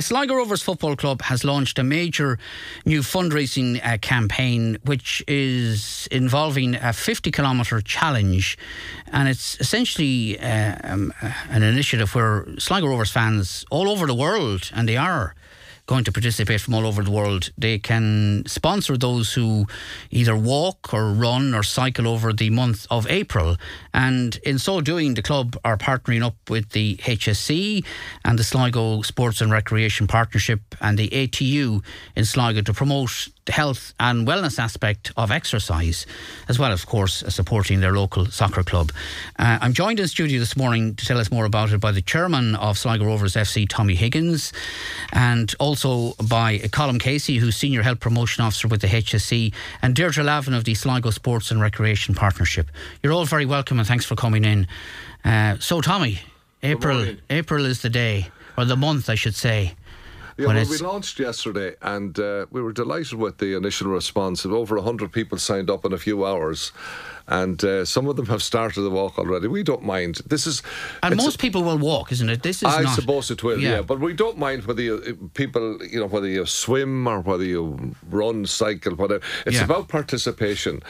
Sligo Rovers Football Club has launched a major new fundraising campaign, which is involving a 50-kilometre challenge, and it's essentially an initiative where Sligo Rovers fans all over the world, and they are going to participate from all over the world. They can sponsor those who either walk or run or cycle over the month of April. And in so doing, the club are partnering up with the HSE and the Sligo Sports and Recreation Partnership and the ATU in Sligo to promote the health and wellness aspect of exercise, as well, of course, as supporting their local soccer club. I'm joined in studio this morning to tell us more about it by the chairman of Sligo Rovers FC, Tommy Higgins, and also by Colm Casey, who's Senior Health Promotion Officer with the HSE, and Deirdre Lavin of the Sligo Sports and Recreation Partnership. You're all very welcome and thanks for coming in. So, Tommy, April is the day, or the month, I should say. Yeah, well, we launched yesterday and we were delighted with the initial response. Over 100 people signed up in a few hours, and some of them have started the walk already. We don't mind. And most people will walk, isn't it? I suppose it will, yeah. But we don't mind whether whether you swim or whether you run, cycle, whatever. It's about participation.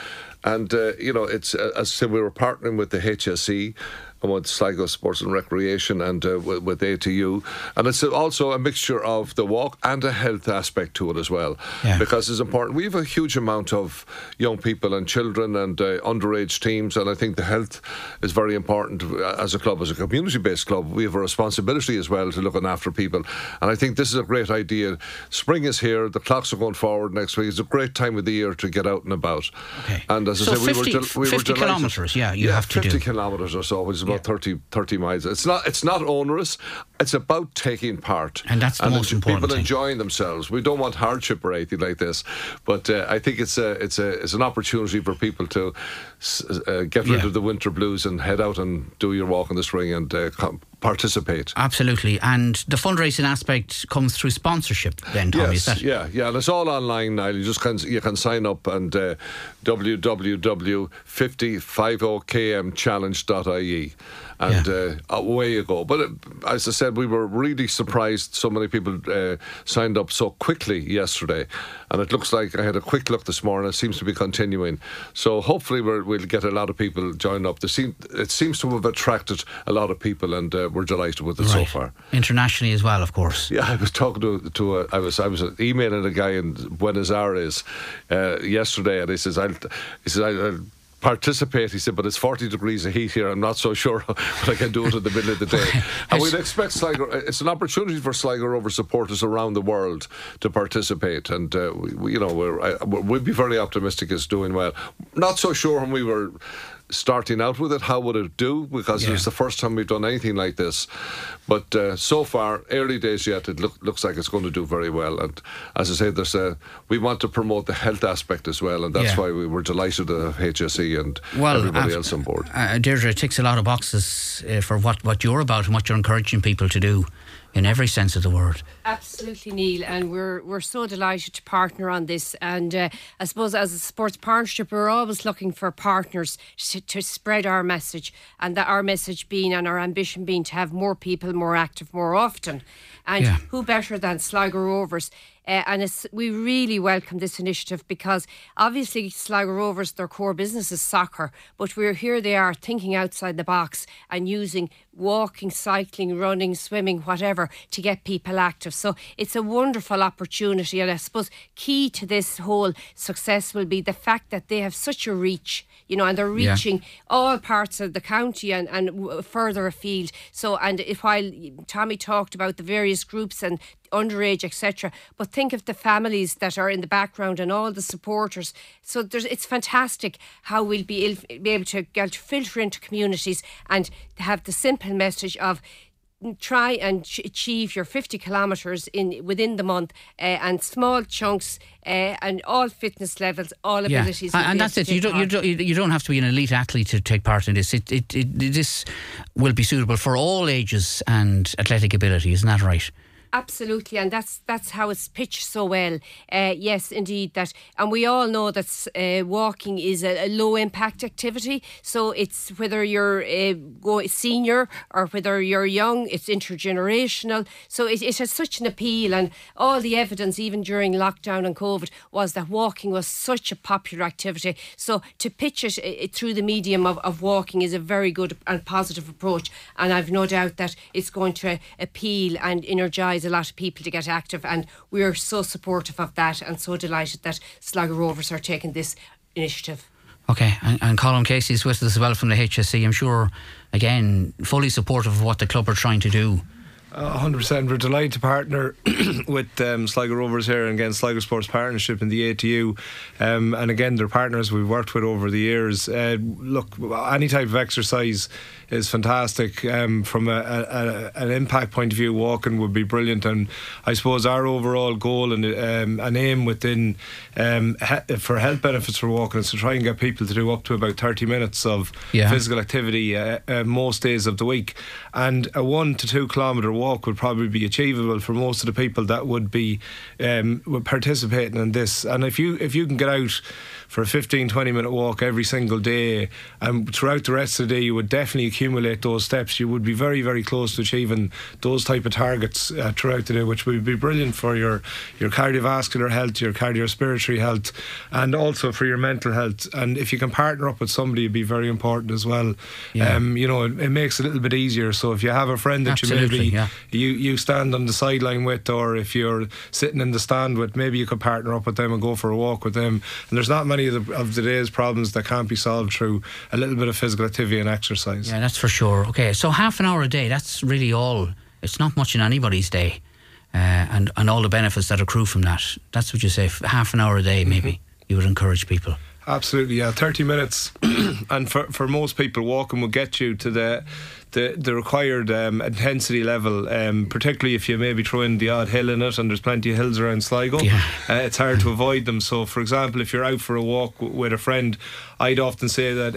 And, it's as I said, we were partnering with the HSE, with Sligo Sports and Recreation, and with ATU, and it's also a mixture of the walk and a health aspect to it as well, because it's important. We have a huge amount of young people and children and underage teams, and I think the health is very important as a club, as a community-based club. We have a responsibility as well to looking after people, and I think this is a great idea. Spring is here, the clocks are going forward next week. It's a great time of the year to get out and about. Okay. And as I said, we were 50 kilometres, have to 50 kilometres or so, which is about 30 miles. It's not onerous. It's about taking part, and that's the most important thing. People enjoying themselves. We don't want hardship or anything like this, but I think it's an opportunity for people to get rid of the winter blues and head out and do your walk in the spring and participate. Absolutely. And the fundraising aspect comes through sponsorship then, Tommy, is that? Yeah. And it's all online now. You can sign up and www.50kmchallenge.ie. And away you go. But as I said, we were really surprised so many people signed up so quickly yesterday. And it looks like, I had a quick look this morning, it seems to be continuing. So hopefully we'll get a lot of people joined up. It seems to have attracted a lot of people, and we're delighted with it so far. Internationally as well, of course. Yeah, I was talking I was emailing a guy in Buenos Aires yesterday, and he says, I'll participate, he said, but it's 40 degrees of heat here. I'm not so sure what I can do it in the middle of the day. And we'd expect it's an opportunity for Sligo Rovers supporters around the world to participate. And, we'd be very optimistic it's doing well. Not so sure when we were starting out with it, how would it do? Because it's the first time we've done anything like this. But so far, early days yet, it looks like it's going to do very well. And as I say, we want to promote the health aspect as well, and that's why we were delighted to have HSE and everybody else on board. Deirdre, it ticks a lot of boxes for what you're about and what you're encouraging people to do, in every sense of the word. Absolutely, Neil, and we're so delighted to partner on this. And I suppose as a sports partnership, we're always looking for partners to spread our message, and that our message being and our ambition being to have more people more active more often. And who better than Sligo Rovers? And we really welcome this initiative, because obviously Sligo Rovers, their core business is soccer, but they are thinking outside the box and using walking, cycling, running, swimming, whatever, to get people active. So it's a wonderful opportunity, and I suppose key to this whole success will be the fact that they have such a reach, and they're reaching all parts of the county and further afield. So, and while Tommy talked about the various groups and underage, etc., but think of the families that are in the background and all the supporters. So it's fantastic how we'll be able to filter into communities and have the simple message of try and achieve your 50 kilometres within the month, and small chunks, and all fitness levels, all abilities. And that's it. You don't have to be an elite athlete to take part in this. This will be suitable for all ages and athletic ability, isn't that right? Absolutely, and that's how it's pitched so well. Yes, indeed, that, and we all know that walking is a low impact activity. So it's whether you're a senior or whether you're young, it's intergenerational. So it has such an appeal, and all the evidence, even during lockdown and COVID, was that walking was such a popular activity. So to pitch it through the medium of walking is a very good and positive approach, and I've no doubt that it's going to appeal and energise a lot of people to get active, and we are so supportive of that and so delighted that Sligo Rovers are taking this initiative. Okay, and Colm Casey is with us as well from the HSE. I'm sure, again, fully supportive of what the club are trying to do. 100%. We're delighted to partner with Sligo Rovers here, and again Sligo Sports Partnership and the ATU, and again they're partners we've worked with over the years. Look, any type of exercise is fantastic. From an impact point of view, walking would be brilliant, and I suppose our overall goal and an aim within for health benefits for walking is to try and get people to do up to about 30 minutes of physical activity most days of the week, and a 1 to 2 kilometre walk would probably be achievable for most of the people that would be participating in this. And if you can get out for a 15-20 minute walk every single day, and throughout the rest of the day you would definitely accumulate those steps, you would be very, very close to achieving those type of targets throughout the day, which would be brilliant for your cardiovascular health, your cardiorespiratory health, and also for your mental health. And if you can partner up with somebody, it'd be very important as well. You know, it makes it a little bit easier. So if you have a friend that you stand on the sideline with, or if you're sitting in the stand with, maybe you could partner up with them and go for a walk with them. And there's not many of the day's problems that can't be solved through a little bit of physical activity and exercise. Yeah, that's for sure. Okay, so half an hour a day, that's really all. It's not much in anybody's day, and all the benefits that accrue from that. That's what you say, half an hour a day maybe. You would encourage people. Absolutely, yeah, 30 minutes. And for most people, walking will get you to the required intensity level, particularly if you maybe throw in the odd hill in it, and there's plenty of hills around Sligo. It's hard to avoid them. So for example, if you're out for a walk with a friend, I'd often say that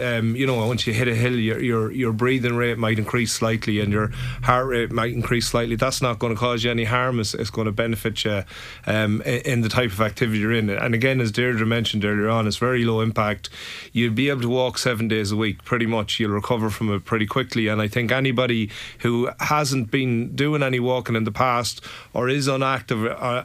once you hit a hill, your breathing rate might increase slightly and your heart rate might increase slightly. That's not going to cause you any harm. It's going to benefit you in the type of activity you're in. And again, as Deirdre mentioned earlier on, it's very low impact. You'll be able to walk 7 days a week pretty much. You'll recover from it pretty quickly, and I think anybody who hasn't been doing any walking in the past or is unactive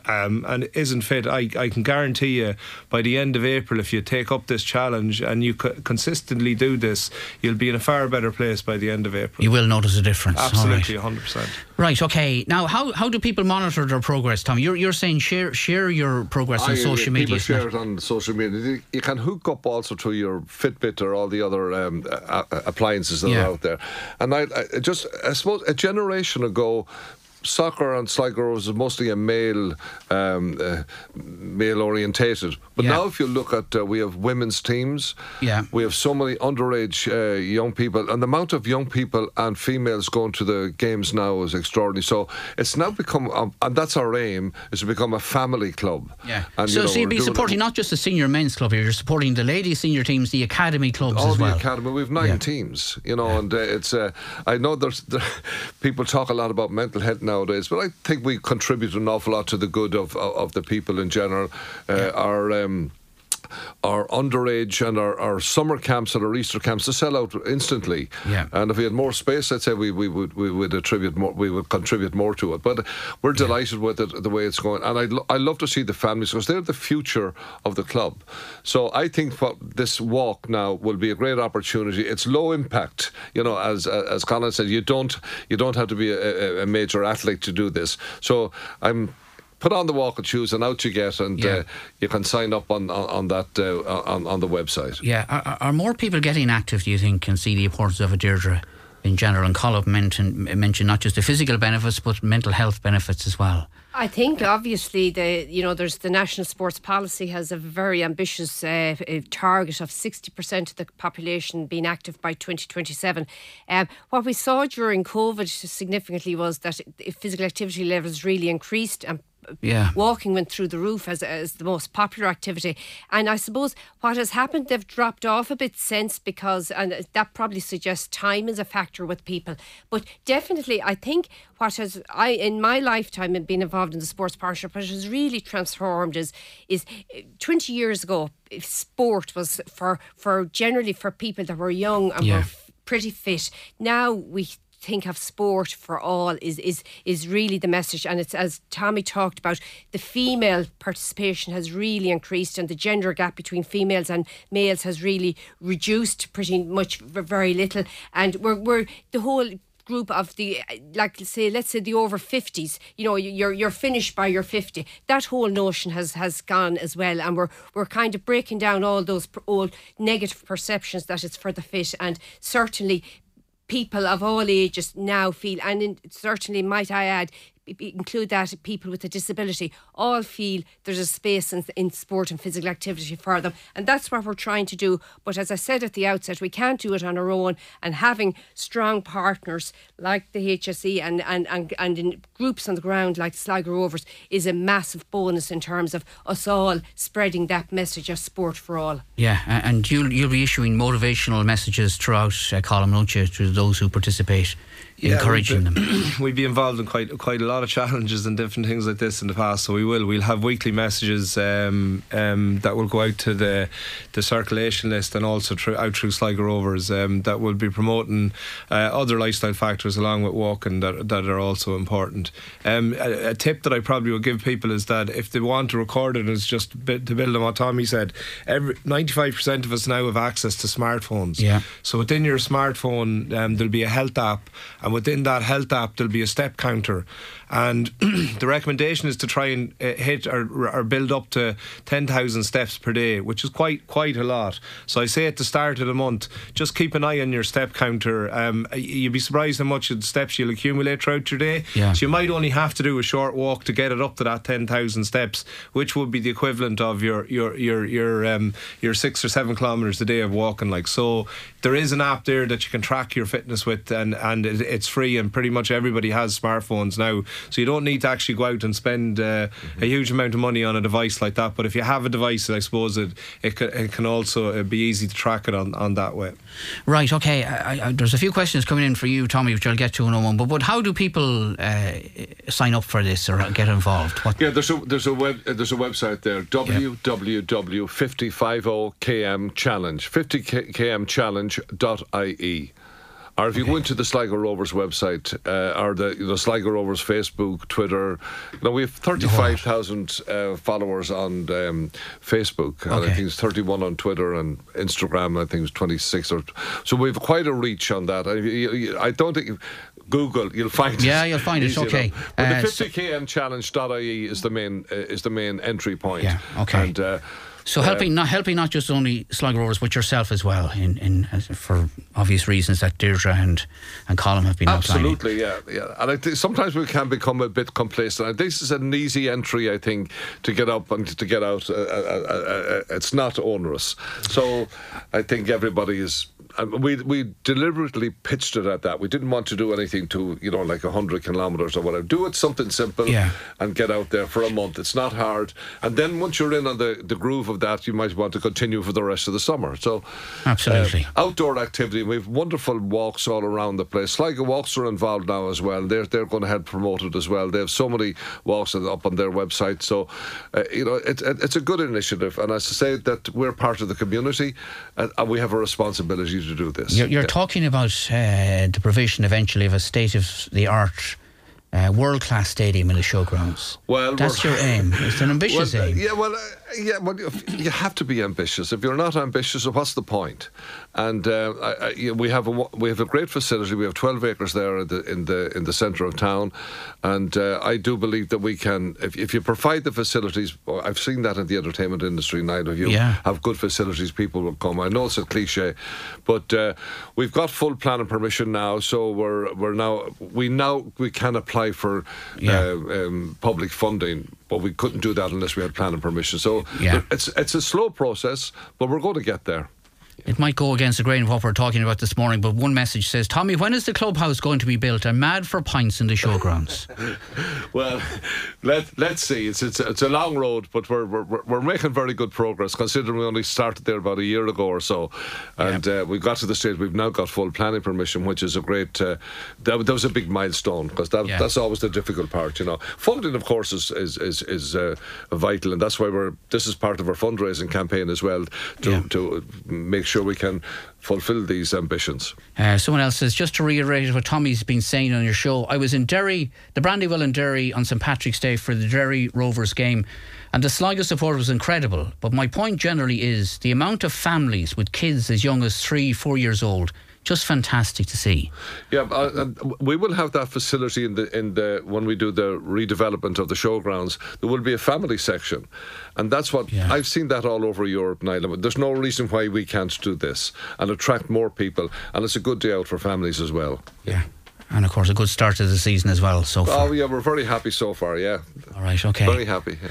and isn't fit, I can guarantee you by the end of April, if you take up this challenge and you consistently do this, you'll be in a far better place by the end of April. You will notice a difference. Absolutely, right. 100%. Right, okay. Now, how do people monitor their progress, Tom? You're saying share your progress on social media. People share it on social media. You can hook up also to your Fitbit or all the other appliances that are out there. And I suppose a generation ago, soccer on Sligo Rovers was mostly a male orientated, but now if you look at we have women's teams, we have so many underage young people, and the amount of young people and females going to the games now is extraordinary. So it's now become and that's our aim, is to become a family club. And, so you'll be supporting not just the senior men's club here, you're supporting the ladies senior teams, the academy clubs as well. All the academy, we have 9 teams, and it's I know there's people talk a lot about mental health nowadays, but I think we contribute an awful lot to the good of the people in general. Our underage and our summer camps and our Easter camps to sell out instantly. And if we had more space, I'd say we would attribute more, we would contribute more to it. But we're delighted with it, the way it's going, and I love to see the families, because they're the future of the club. So I think what this walk now will be a great opportunity. It's low impact, as Colin said, you don't have to be a major athlete to do this. So I'm. Put on the walk and shoes, and out you get, and you can sign up on that on the website. Yeah, are more people getting active? Do you think can see the importance of it, Deirdre, in general? And Colm mentioned not just the physical benefits, but mental health benefits as well. I think obviously there's the National Sports Policy has a very ambitious target of 60% of the population being active by 2027. What we saw during COVID significantly was that physical activity levels really increased, and walking went through the roof as the most popular activity. And I suppose what has happened, they've dropped off a bit since, because, and that probably suggests time is a factor with people. But definitely, I think what has, I in my lifetime and being involved in the sports partnership, what has really transformed is 20 years ago, sport was for generally for people that were young and were pretty fit. Now we think of sport for all is really the message, and it's, as Tommy talked about, the female participation has really increased, and the gender gap between females and males has really reduced pretty much, very little. And we're the whole group of the, like, say, let's say the over 50s, you know, you're finished by your 50, that whole notion has gone as well, and we're kind of breaking down all those old negative perceptions that it's for the fit. And certainly people of all ages now feel, and certainly, might I add, include that people with a disability, all feel there's a space in sport and physical activity for them. And that's what we're trying to do. But as I said at the outset, we can't do it on our own, and having strong partners like the HSE and in groups on the ground like Sligo Rovers is a massive bonus in terms of us all spreading that message of sport for all. Yeah, and you'll be issuing motivational messages throughout, Colm, won't you, to those who participate? Yeah, encouraging them. We've been involved in quite a lot of challenges and different things like this in the past, so we'll have weekly messages that will go out to the circulation list, and also out through Sligo Rovers, that will be promoting other lifestyle factors along with walking that are also important. A tip that I probably would give people is that if they want to record it, is just to build on what Tommy said. 95% of us now have access to smartphones, so within your smartphone there'll be a health app, and within that health app there'll be a step counter, and the recommendation is to try and hit or build up to 10,000 steps per day, which is quite a lot. So I say at the start of the month, just keep an eye on your step counter. You'd be surprised how much steps you'll accumulate throughout your day. So you might only have to do a short walk to get it up to that 10,000 steps, which would be the equivalent of your 6 or 7 kilometres a day of walking, like. So there is an app there that you can track your fitness with, and it's free, and pretty much everybody has smartphones now, so you don't need to actually go out and spend a huge amount of money on a device like that. But if you have a device, I suppose it can also be easy to track it on that way. Right, okay. There's a few questions coming in for you, Tommy, which I'll get to in a moment, but how do people sign up for this or get involved? What? Yeah, there's a website there, www.50kmchallenge.ie. Or if you go into the Sligo Rovers website, or the Sligo Rovers Facebook, Twitter, we have 35,000 followers on Facebook, and I think it's 31 on Twitter, and Instagram I think it's 26, so we've quite a reach on that. I don't think Google, you'll find it. Yeah, you'll find it. Okay. But the 50kmchallenge.ie is the main entry point. Yeah. Okay. And, so helping not just only Sligo Rovers but yourself as well, in for obvious reasons that Deirdre and Colm have been outlining. Absolutely, yeah. And sometimes we can become a bit complacent. And this is an easy entry, I think, to get up and to get out. It's not onerous, so I think everybody is. We deliberately pitched it at that. We didn't want to do anything to, like 100 kilometres or whatever. Do it something simple and get out there for a month. It's not hard. And then once you're in on the groove of that, you might want to continue for the rest of the summer. So, absolutely. Outdoor activity. We have wonderful walks all around the place. Sligo Walks are involved now as well. They're going to help promote it as well. They have so many walks up on their website. So, it's a good initiative. And as I say, that we're part of the community, and we have a responsibility to do this. You're talking about the provision eventually of a state-of-the-art world-class stadium in the showgrounds. Well, that's your aim. It's an ambitious aim. Well, you have to be ambitious. If you're not ambitious, what's the point? And we have a great facility. We have 12 acres there in the centre of town, and I do believe that we can, if you provide the facilities. I've seen that in the entertainment industry. Neither of you have good facilities, people will come. I know it's a cliche, but we've got full planning permission now, so we can apply for public funding. But we couldn't do that unless we had planning permission. So it's a slow process, but we're going to get there. It might go against the grain of what we're talking about this morning, but one message says, Tommy, when is the clubhouse going to be built? I'm mad for pints in the showgrounds. Well, let's see. It's a long road, but we're making very good progress, considering we only started there about a year ago or so, and we got to the stage we've now got full planning permission, which is a great. That was a big milestone, because that's always the difficult part, you know. Funding, of course, is vital, and that's why this is part of our fundraising campaign as well to make sure we can fulfil these ambitions. Someone else says, just to reiterate what Tommy's been saying on your show, I was in Derry, the Brandywell in Derry on St Patrick's Day for the Derry Rovers game, and the Sligo support was incredible, but my point generally is the amount of families with kids as young as 3-4 years old, just fantastic to see. Yeah, we will have that facility in the when we do the redevelopment of the showgrounds. There will be a family section, and that's what I've seen that all over Europe now. There's no reason why we can't do this and attract more people, and it's a good day out for families as well. Yeah. And, of course, a good start to the season as well so far. Oh, yeah, we're very happy so far, yeah. All right, OK. Very happy. Yeah.